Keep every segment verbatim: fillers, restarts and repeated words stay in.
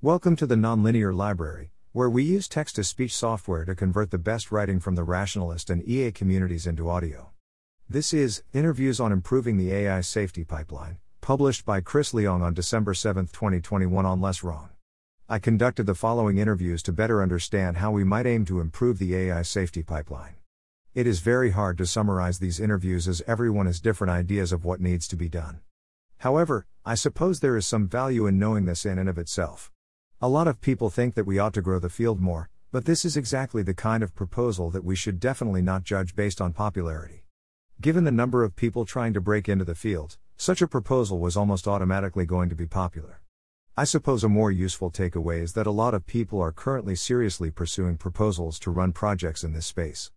Welcome to the Nonlinear Library, where we use text-to-speech software to convert the best writing from the Rationalist and E A communities into audio. This is Interviews on Improving the A I Safety Pipeline, published by Chris Leong on December seventh, twenty twenty-one on Less Wrong. I conducted the following interviews to better understand how we might aim to improve the A I Safety Pipeline. It is very hard to summarize these interviews as everyone has different ideas of what needs to be done. However, I suppose there is some value in knowing this in and of itself. A lot of people think that we ought to grow the field more, but this is exactly the kind of proposal that we should definitely not judge based on popularity. Given the number of people trying to break into the field, such a proposal was almost automatically going to be popular. I suppose a more useful takeaway is that a lot of people are currently seriously pursuing proposals to run projects in this space.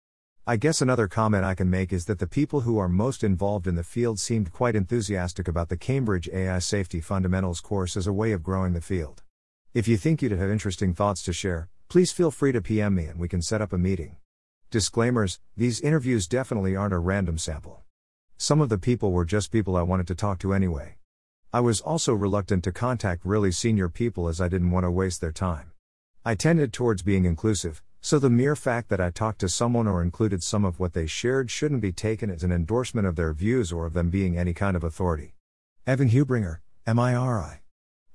I guess another comment I can make is that the people who are most involved in the field seemed quite enthusiastic about the Cambridge A I Safety Fundamentals course as a way of growing the field. If you think you'd have interesting thoughts to share, please feel free to P M me and we can set up a meeting. Disclaimers: these interviews definitely aren't a random sample. Some of the people were just people I wanted to talk to anyway. I was also reluctant to contact really senior people as I didn't want to waste their time. I tended towards being inclusive, so the mere fact that I talked to someone or included some of what they shared shouldn't be taken as an endorsement of their views or of them being any kind of authority. Evan Hubinger, M I R I.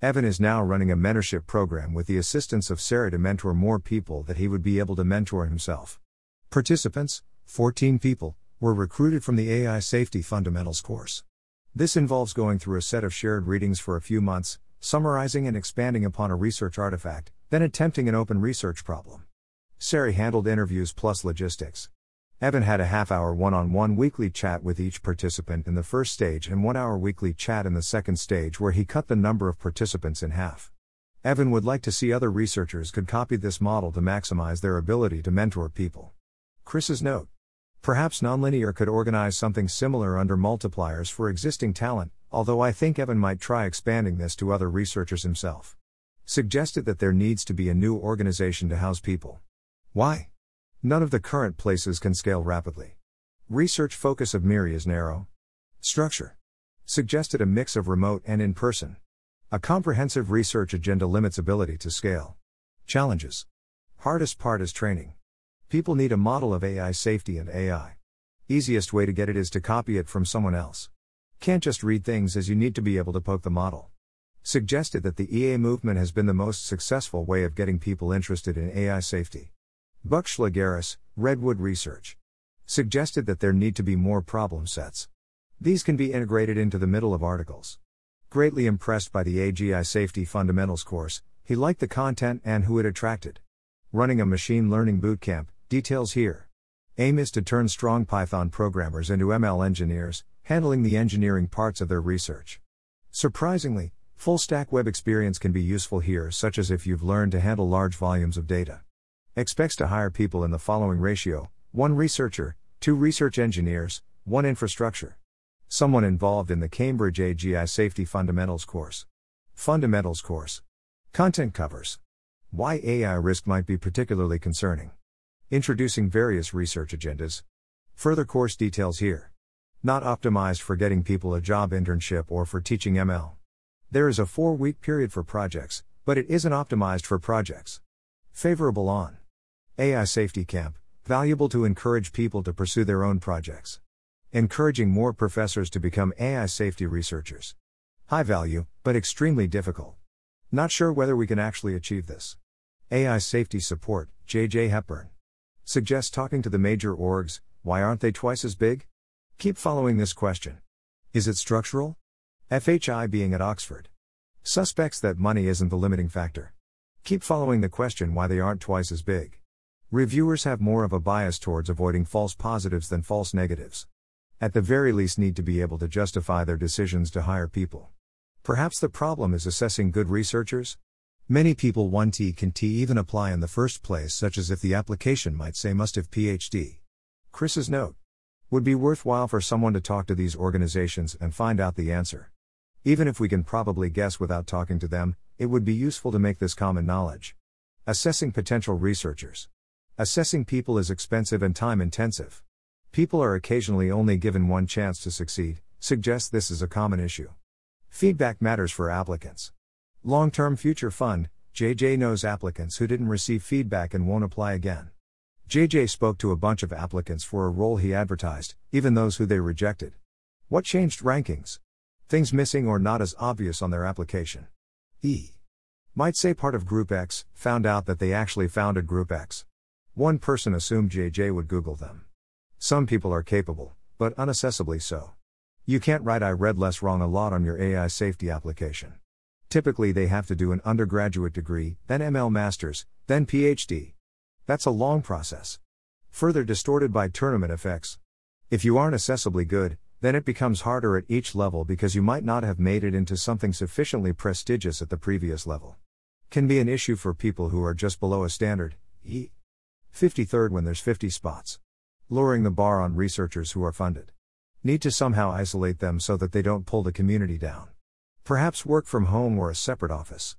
Evan is now running a mentorship program with the assistance of SERI to mentor more people that he would be able to mentor himself. Participants, fourteen people, were recruited from the A I Safety Fundamentals course. This involves going through a set of shared readings for a few months, summarizing and expanding upon a research artifact, then attempting an open research problem. SERI handled interviews plus logistics. Evan had a half-hour one-on-one weekly chat with each participant in the first stage and one-hour weekly chat in the second stage, where he cut the number of participants in half. Evan would like to see other researchers could copy this model to maximize their ability to mentor people. Chris's note: perhaps Nonlinear could organize something similar under multipliers for existing talent, although I think Evan might try expanding this to other researchers himself. Suggested that there needs to be a new organization to house people. Why? None of the current places can scale rapidly. Research focus of MIRI is narrow. Structure. Suggested a mix of remote and in-person. A comprehensive research agenda limits ability to scale. Challenges. Hardest part is training. People need a model of A I safety and A I. Easiest way to get it is to copy it from someone else. Can't just read things, as you need to be able to poke the model. Suggested that the E A movement has been the most successful way of getting people interested in A I safety. Buck Shlegeris, Redwood Research. Suggested that there need to be more problem sets. These can be integrated into the middle of articles. Greatly impressed by the A G I Safety Fundamentals course, he liked the content and who it attracted. Running a machine learning bootcamp, details here. Aim is to turn strong Python programmers into M L engineers, handling the engineering parts of their research. Surprisingly, full-stack web experience can be useful here, such as if you've learned to handle large volumes of data. Expects to hire people in the following ratio: one researcher, two research engineers, one infrastructure. Someone involved in the Cambridge A G I Safety Fundamentals course. Fundamentals course. Content covers: why A I risk might be particularly concerning. Introducing various research agendas. Further course details here. Not optimized for getting people a job internship or for teaching M L. There is a four-week period for projects, but it isn't optimized for projects. Favorable on. A I Safety Camp, valuable to encourage people to pursue their own projects. Encouraging more professors to become A I safety researchers. High value, but extremely difficult. Not sure whether we can actually achieve this. A I Safety Support, J J Hepburn. Suggests talking to the major orgs. Why aren't they twice as big? Keep following this question. Is it structural? F H I being at Oxford. Suspects that money isn't the limiting factor. Keep following the question why they aren't twice as big. Reviewers have more of a bias towards avoiding false positives than false negatives. At the very least, need to be able to justify their decisions to hire people. Perhaps the problem is assessing good researchers? Many people want can t even apply in the first place, such as if the application might say must have PhD. Chris's note: would be worthwhile for someone to talk to these organizations and find out the answer. Even if we can probably guess without talking to them, it would be useful to make this common knowledge. Assessing potential researchers. Assessing people is expensive and time-intensive. People are occasionally only given one chance to succeed, suggests this is a common issue. Feedback matters for applicants. Long-term future fund, J J knows applicants who didn't receive feedback and won't apply again. J J spoke to a bunch of applicants for a role he advertised, even those who they rejected. What changed rankings? Things missing or not as obvious on their application. E. Might say part of Group X, found out that they actually founded Group X. One person assumed J J would Google them. Some people are capable, but unassessably so. You can't write "I read Less Wrong a lot" on your A I safety application. Typically they have to do an undergraduate degree, then M L Masters, then P H D. That's a long process. Further distorted by tournament effects. If you aren't assessably good, then it becomes harder at each level because you might not have made it into something sufficiently prestigious at the previous level. Can be an issue for people who are just below a standard, E. fifty-third when there's fifty spots. Lowering the bar on researchers who are funded. Need to somehow isolate them so that they don't pull the community down. Perhaps work from home or a separate office.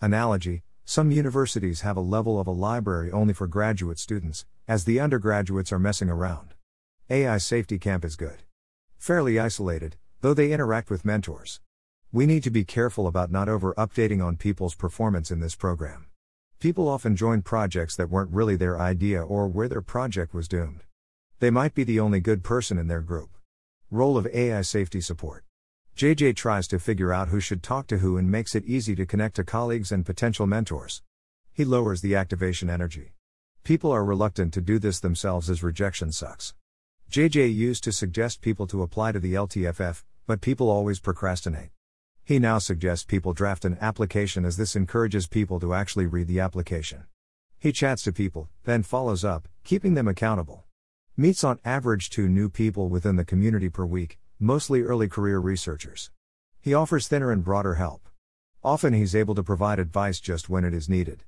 Analogy. Some universities have a level of a library only for graduate students, as the undergraduates are messing around. A I Safety Camp is good. Fairly isolated, though they interact with mentors. We need to be careful about not over-updating on people's performance in this program. People often join projects that weren't really their idea or where their project was doomed. They might be the only good person in their group. Role of A I Safety Support. J J tries to figure out who should talk to who and makes it easy to connect to colleagues and potential mentors. He lowers the activation energy. People are reluctant to do this themselves as rejection sucks. J J used to suggest people to apply to the L T F F, but people always procrastinate. He now suggests people draft an application as this encourages people to actually read the application. He chats to people, then follows up, keeping them accountable. Meets on average two new people within the community per week, mostly early career researchers. He offers thinner and broader help. Often he's able to provide advice just when it is needed.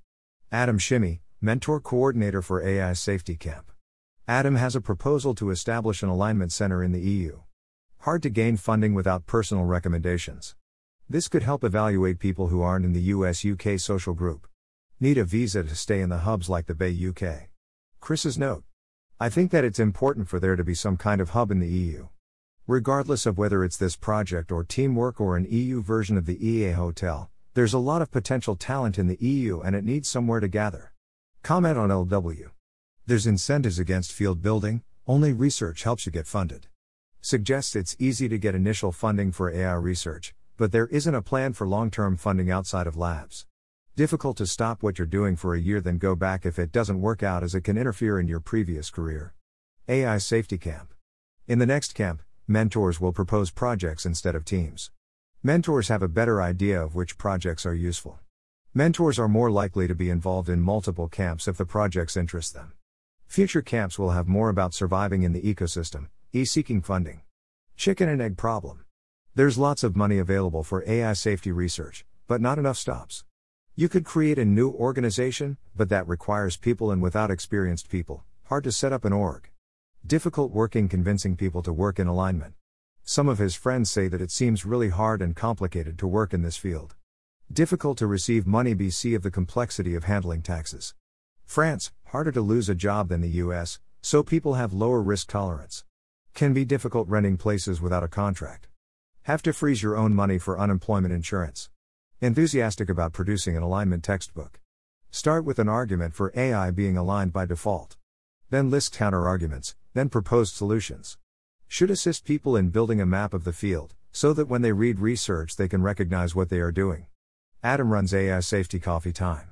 Adam Shimmy, mentor coordinator for A I Safety Camp. Adam has a proposal to establish an alignment center in the E U. Hard to gain funding without personal recommendations. This could help evaluate people who aren't in the U S U K social group. Need a visa to stay in the hubs like the Bay U K. Chris's note. I think that it's important for there to be some kind of hub in the E U. Regardless of whether it's this project or teamwork or an E U version of the E A hotel, there's a lot of potential talent in the E U and it needs somewhere to gather. Comment on L W. There's incentives against field building, only research helps you get funded. Suggests it's easy to get initial funding for A I research, but there isn't a plan for long-term funding outside of labs. Difficult to stop what you're doing for a year then go back if it doesn't work out as it can interfere in your previous career. A I Safety Camp. In the next camp, mentors will propose projects instead of teams. Mentors have a better idea of which projects are useful. Mentors are more likely to be involved in multiple camps if the projects interest them. Future camps will have more about surviving in the ecosystem, e-seeking funding. Chicken and egg problem. There's lots of money available for A I safety research, but not enough stops. You could create a new organization, but that requires people and without experienced people, hard to set up an org. Difficult working convincing people to work in alignment. Some of his friends say that it seems really hard and complicated to work in this field. Difficult to receive money because of the complexity of handling taxes. France, harder to lose a job than the U S, so people have lower risk tolerance. Can be difficult renting places without a contract. Have to freeze your own money for unemployment insurance. Enthusiastic about producing an alignment textbook. Start with an argument for A I being aligned by default. Then list counterarguments, then proposed solutions. Should assist people in building a map of the field, so that when they read research they can recognize what they are doing. Adam runs A I Safety Coffee Time.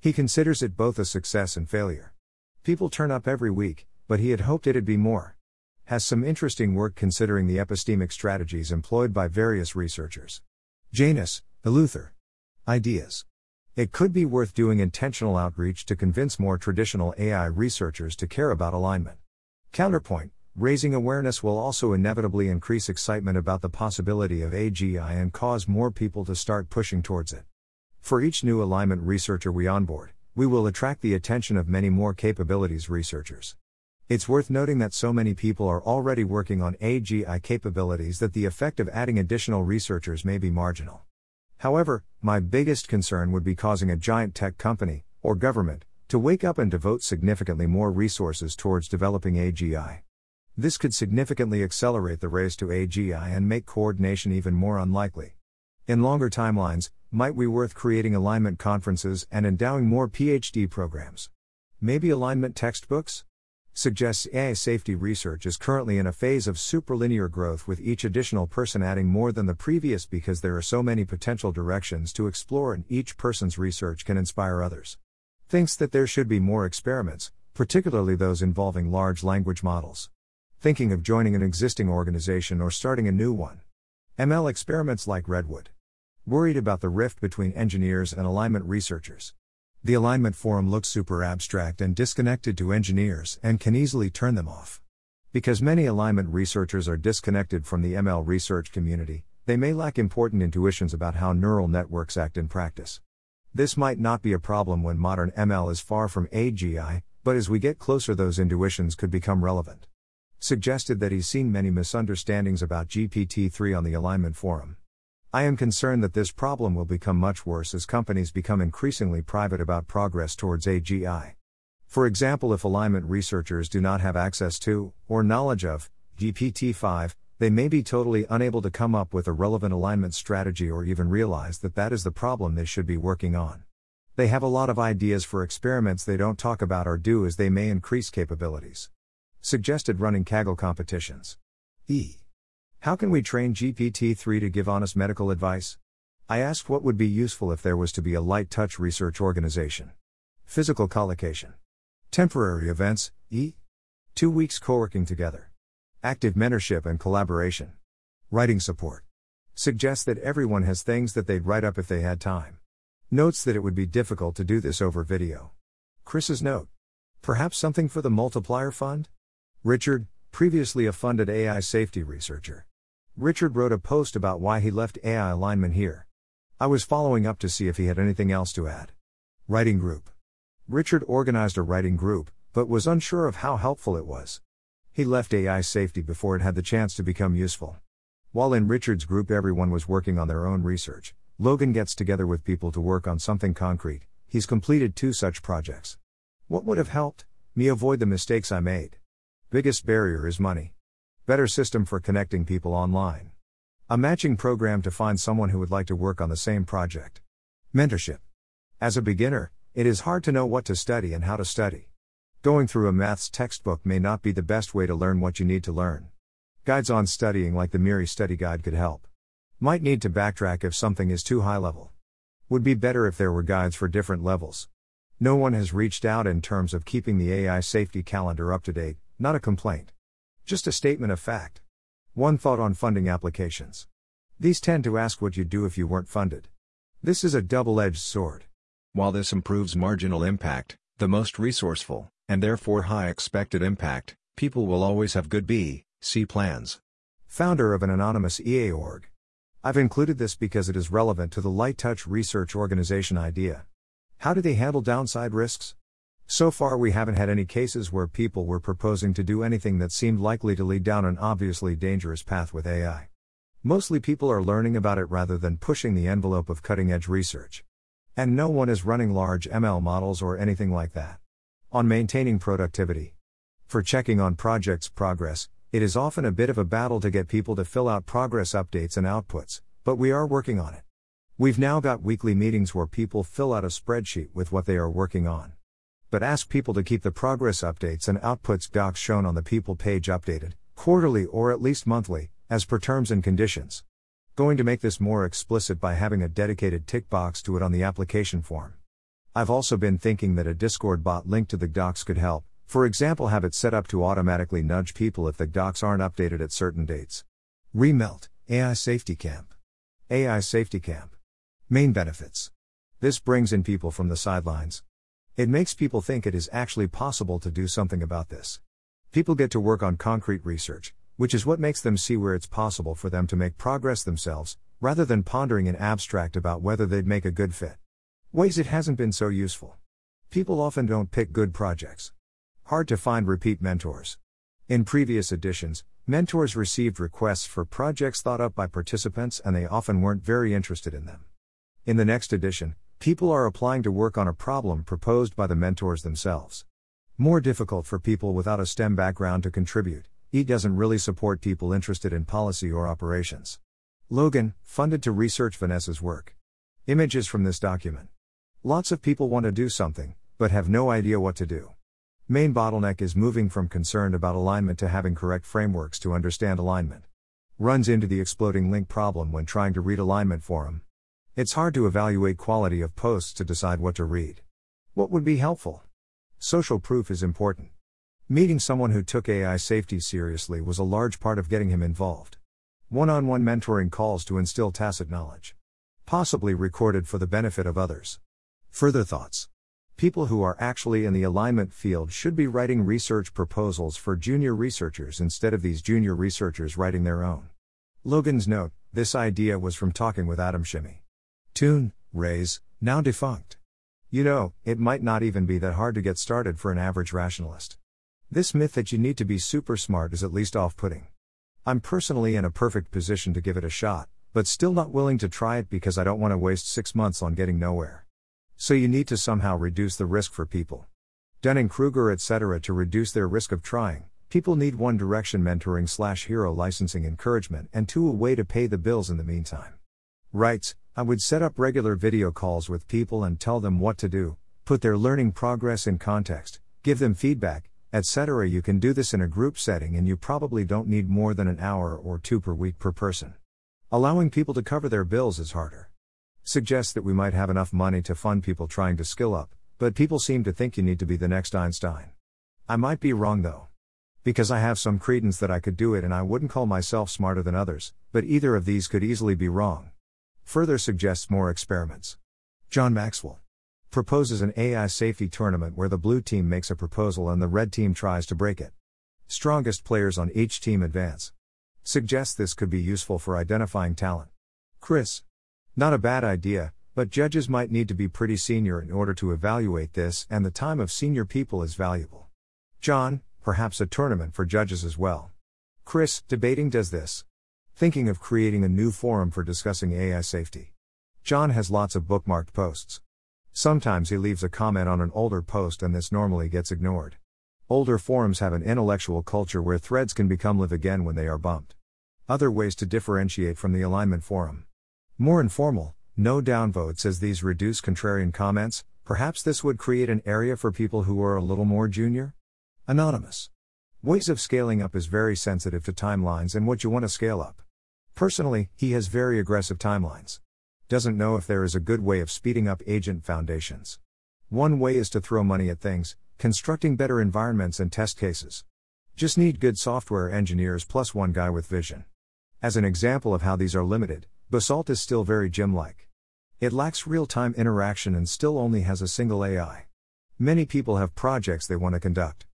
He considers it both a success and failure. People turn up every week, but he had hoped it'd be more. Has some interesting work considering the epistemic strategies employed by various researchers. Janus, Eleuther. Ideas. It could be worth doing intentional outreach to convince more traditional A I researchers to care about alignment. Counterpoint, raising awareness will also inevitably increase excitement about the possibility of A G I and cause more people to start pushing towards it. For each new alignment researcher we onboard, we will attract the attention of many more capabilities researchers. It's worth noting that so many people are already working on A G I capabilities that the effect of adding additional researchers may be marginal. However, my biggest concern would be causing a giant tech company, or government, to wake up and devote significantly more resources towards developing A G I. This could significantly accelerate the race to A G I and make coordination even more unlikely. In longer timelines, might we worth creating alignment conferences and endowing more PhD programs? Maybe alignment textbooks? Suggests A I safety research is currently in a phase of superlinear growth, with each additional person adding more than the previous because there are so many potential directions to explore and each person's research can inspire others. Thinks that there should be more experiments, particularly those involving large language models. Thinking of joining an existing organization or starting a new one. M L experiments like Redwood. Worried about the rift between engineers and alignment researchers. The alignment forum looks super abstract and disconnected to engineers and can easily turn them off. Because many alignment researchers are disconnected from the M L research community, they may lack important intuitions about how neural networks act in practice. This might not be a problem when modern M L is far from A G I, but as we get closer those intuitions could become relevant. Suggested that he's seen many misunderstandings about G P T three on the alignment forum. I am concerned that this problem will become much worse as companies become increasingly private about progress towards A G I. For example, if alignment researchers do not have access to, or knowledge of, G P T five, they may be totally unable to come up with a relevant alignment strategy or even realize that that is the problem they should be working on. They have a lot of ideas for experiments they don't talk about or do as they may increase capabilities. Suggested running Kaggle competitions. E. How can we train G P T three to give honest medical advice? I asked what would be useful if there was to be a light-touch research organization. Physical collocation. Temporary events, E. Two weeks co-working together. Active mentorship and collaboration. Writing support. Suggests that everyone has things that they'd write up if they had time. Notes that it would be difficult to do this over video. Chris's note. Perhaps something for the Multiplier Fund? Richard, previously a funded A I safety researcher. Richard wrote a post about why he left A I alignment here. I was following up to see if he had anything else to add. Writing group. Richard organized a writing group, but was unsure of how helpful it was. He left A I safety before it had the chance to become useful. While in Richard's group everyone was working on their own research, Logan gets together with people to work on something concrete. He's completed two such projects. What would have helped me avoid the mistakes I made? Biggest barrier is money. Better system for connecting people online. A matching program to find someone who would like to work on the same project. Mentorship. As a beginner, it is hard to know what to study and how to study. Going through a maths textbook may not be the best way to learn what you need to learn. Guides on studying like the MIRI study guide could help. Might need to backtrack if something is too high level. Would be better if there were guides for different levels. No one has reached out in terms of keeping the A I safety calendar up to date. Not a complaint. Just a statement of fact. One thought on funding applications. These tend to ask what you'd do if you weren't funded. This is a double-edged sword. While this improves marginal impact, the most resourceful, and therefore high expected impact, people will always have good B, C plans. Founder of an anonymous E A org. I've included this because it is relevant to the light-touch research organization idea. How do they handle downside risks? So far we haven't had any cases where people were proposing to do anything that seemed likely to lead down an obviously dangerous path with A I. Mostly people are learning about it rather than pushing the envelope of cutting-edge research. And no one is running large M L models or anything like that. On maintaining productivity. For checking on projects' progress, it is often a bit of a battle to get people to fill out progress updates and outputs, but we are working on it. We've now got weekly meetings where people fill out a spreadsheet with what they are working on. But ask people to keep the progress updates and outputs docs shown on the people page updated, quarterly or at least monthly, as per terms and conditions. Going to make this more explicit by having a dedicated tick box to it on the application form. I've also been thinking that a Discord bot linked to the docs could help, for example have it set up to automatically nudge people if the docs aren't updated at certain dates. Remelt, A I Safety Camp. A I Safety Camp. Main benefits. This brings in people from the sidelines. It makes people think it is actually possible to do something about this. People get to work on concrete research, which is what makes them see where it's possible for them to make progress themselves, rather than pondering in abstract about whether they'd make a good fit. Ways it hasn't been so useful. People often don't pick good projects. Hard to find repeat mentors. In previous editions, mentors received requests for projects thought up by participants and they often weren't very interested in them. In the next edition, people are applying to work on a problem proposed by the mentors themselves. More difficult for people without a STEM background to contribute, E doesn't really support people interested in policy or operations. Logan, funded to research Vanessa's work. Images from this document. Lots of people want to do something, but have no idea what to do. Main bottleneck is moving from concerned about alignment to having correct frameworks to understand alignment. Runs into the exploding link problem when trying to read alignment forum. It's hard to evaluate quality of posts to decide what to read. What would be helpful? Social proof is important. Meeting someone who took A I safety seriously was a large part of getting him involved. One-on-one mentoring calls to instill tacit knowledge. Possibly recorded for the benefit of others. Further thoughts. People who are actually in the alignment field should be writing research proposals for junior researchers instead of these junior researchers writing their own. Logan's note, this idea was from talking with Adam Shimmy. Tune, raise, now defunct. You know, it might not even be that hard to get started for an average rationalist. This myth that you need to be super smart is at least off-putting. I'm personally in a perfect position to give it a shot, but still not willing to try it because I don't want to waste six months on getting nowhere. So you need to somehow reduce the risk for people. Dunning-Kruger et cetera to reduce their risk of trying, people need One Direction mentoring slash hero licensing encouragement and two a way to pay the bills in the meantime. Writes, I would set up regular video calls with people and tell them what to do, put their learning progress in context, give them feedback, et cetera. You can do this in a group setting and you probably don't need more than an hour or two per week per person. Allowing people to cover their bills is harder. Suggests that we might have enough money to fund people trying to skill up, but people seem to think you need to be the next Einstein. I might be wrong though. Because I have some credence that I could do it and I wouldn't call myself smarter than others, but either of these could easily be wrong. Further suggests more experiments. John Maxwell proposes an A I safety tournament where the blue team makes a proposal and the red team tries to break it. Strongest players on each team advance. Suggests this could be useful for identifying talent. Chris. Not a bad idea, but judges might need to be pretty senior in order to evaluate this, and the time of senior people is valuable. John, perhaps a tournament for judges as well. Chris, debating does this. Thinking of creating a new forum for discussing A I safety. John has lots of bookmarked posts. Sometimes he leaves a comment on an older post and this normally gets ignored. Older forums have an intellectual culture where threads can become live again when they are bumped. Other ways to differentiate from the alignment forum. More informal, no downvotes as these reduce contrarian comments, perhaps this would create an area for people who are a little more junior? Anonymous. Ways of scaling up is very sensitive to timelines and what you want to scale up. Personally, he has very aggressive timelines. Doesn't know if there is a good way of speeding up agent foundations. One way is to throw money at things, constructing better environments and test cases. Just need good software engineers plus one guy with vision. As an example of how these are limited, Basalt is still very gym-like. It lacks real-time interaction and still only has a single A I. Many people have projects they want to conduct.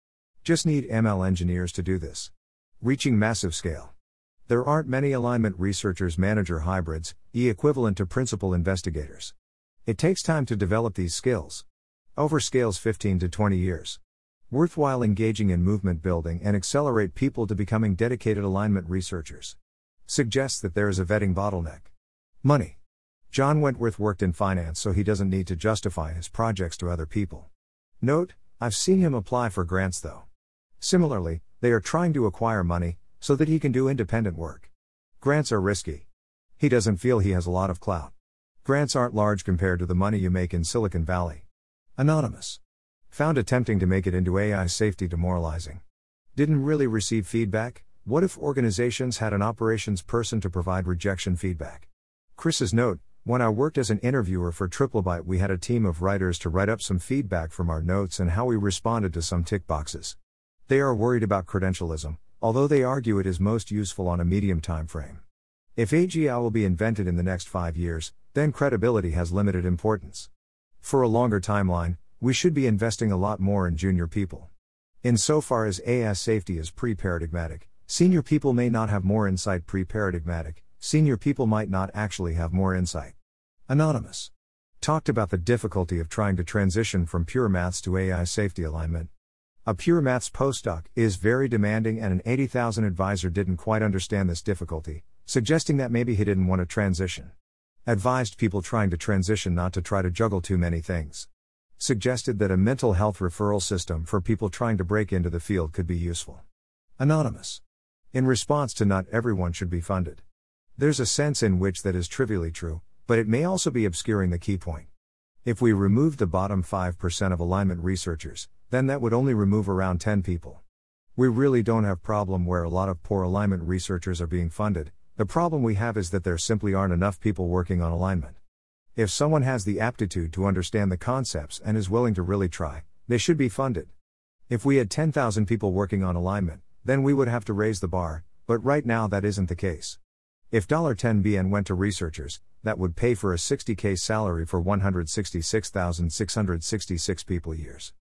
Just need M L engineers to do this. Reaching massive scale. There aren't many alignment researchers manager hybrids, E equivalent to principal investigators. It takes time to develop these skills. Over scales fifteen to twenty years. Worthwhile engaging in movement building and accelerate people to becoming dedicated alignment researchers. Suggests that there is a vetting bottleneck. Money. John Wentworth worked in finance so he doesn't need to justify his projects to other people. Note, I've seen him apply for grants though. Similarly, they are trying to acquire money, so that he can do independent work. Grants are risky. He doesn't feel he has a lot of clout. Grants aren't large compared to the money you make in Silicon Valley. Anonymous. Found attempting to make it into A I safety demoralizing. Didn't really receive feedback. What if organizations had an operations person to provide rejection feedback? Chris's note, when I worked as an interviewer for Triplebyte we had a team of writers to write up some feedback from our notes and how we responded to some tick boxes. They are worried about credentialism, although they argue it is most useful on a medium time frame. If A G I will be invented in the next five years, then credibility has limited importance. For a longer timeline, we should be investing a lot more in junior people. Insofar as A I safety is pre-paradigmatic, senior people may not have more insight. Pre-paradigmatic, senior people might not actually have more insight. Anonymous. Talked about the difficulty of trying to transition from pure maths to A I safety alignment. A pure maths postdoc is very demanding and an eighty thousand advisor didn't quite understand this difficulty, suggesting that maybe he didn't want to transition. Advised people trying to transition not to try to juggle too many things. Suggested that a mental health referral system for people trying to break into the field could be useful. Anonymous. In response to not everyone should be funded. There's a sense in which that is trivially true, but it may also be obscuring the key point. If we removed the bottom five percent of alignment researchers, then that would only remove around ten people. We really don't have a problem where a lot of poor alignment researchers are being funded. The problem we have is that there simply aren't enough people working on alignment. If someone has the aptitude to understand the concepts and is willing to really try, they should be funded. If we had ten thousand people working on alignment, then we would have to raise the bar, but right now that isn't the case. If ten billion dollars went to researchers, that would pay for a sixty K salary for one hundred sixty-six thousand six hundred sixty-six people years.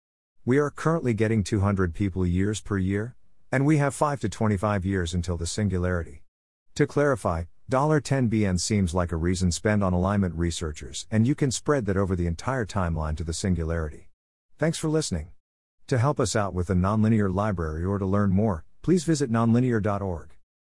We are currently getting two hundred people years per year, and we have five to twenty-five years until the singularity. To clarify, ten billion dollars seems like a reason spent on alignment researchers, and you can spread that over the entire timeline to the singularity. Thanks for listening. To help us out with the Nonlinear Library or to learn more, please visit nonlinear dot org.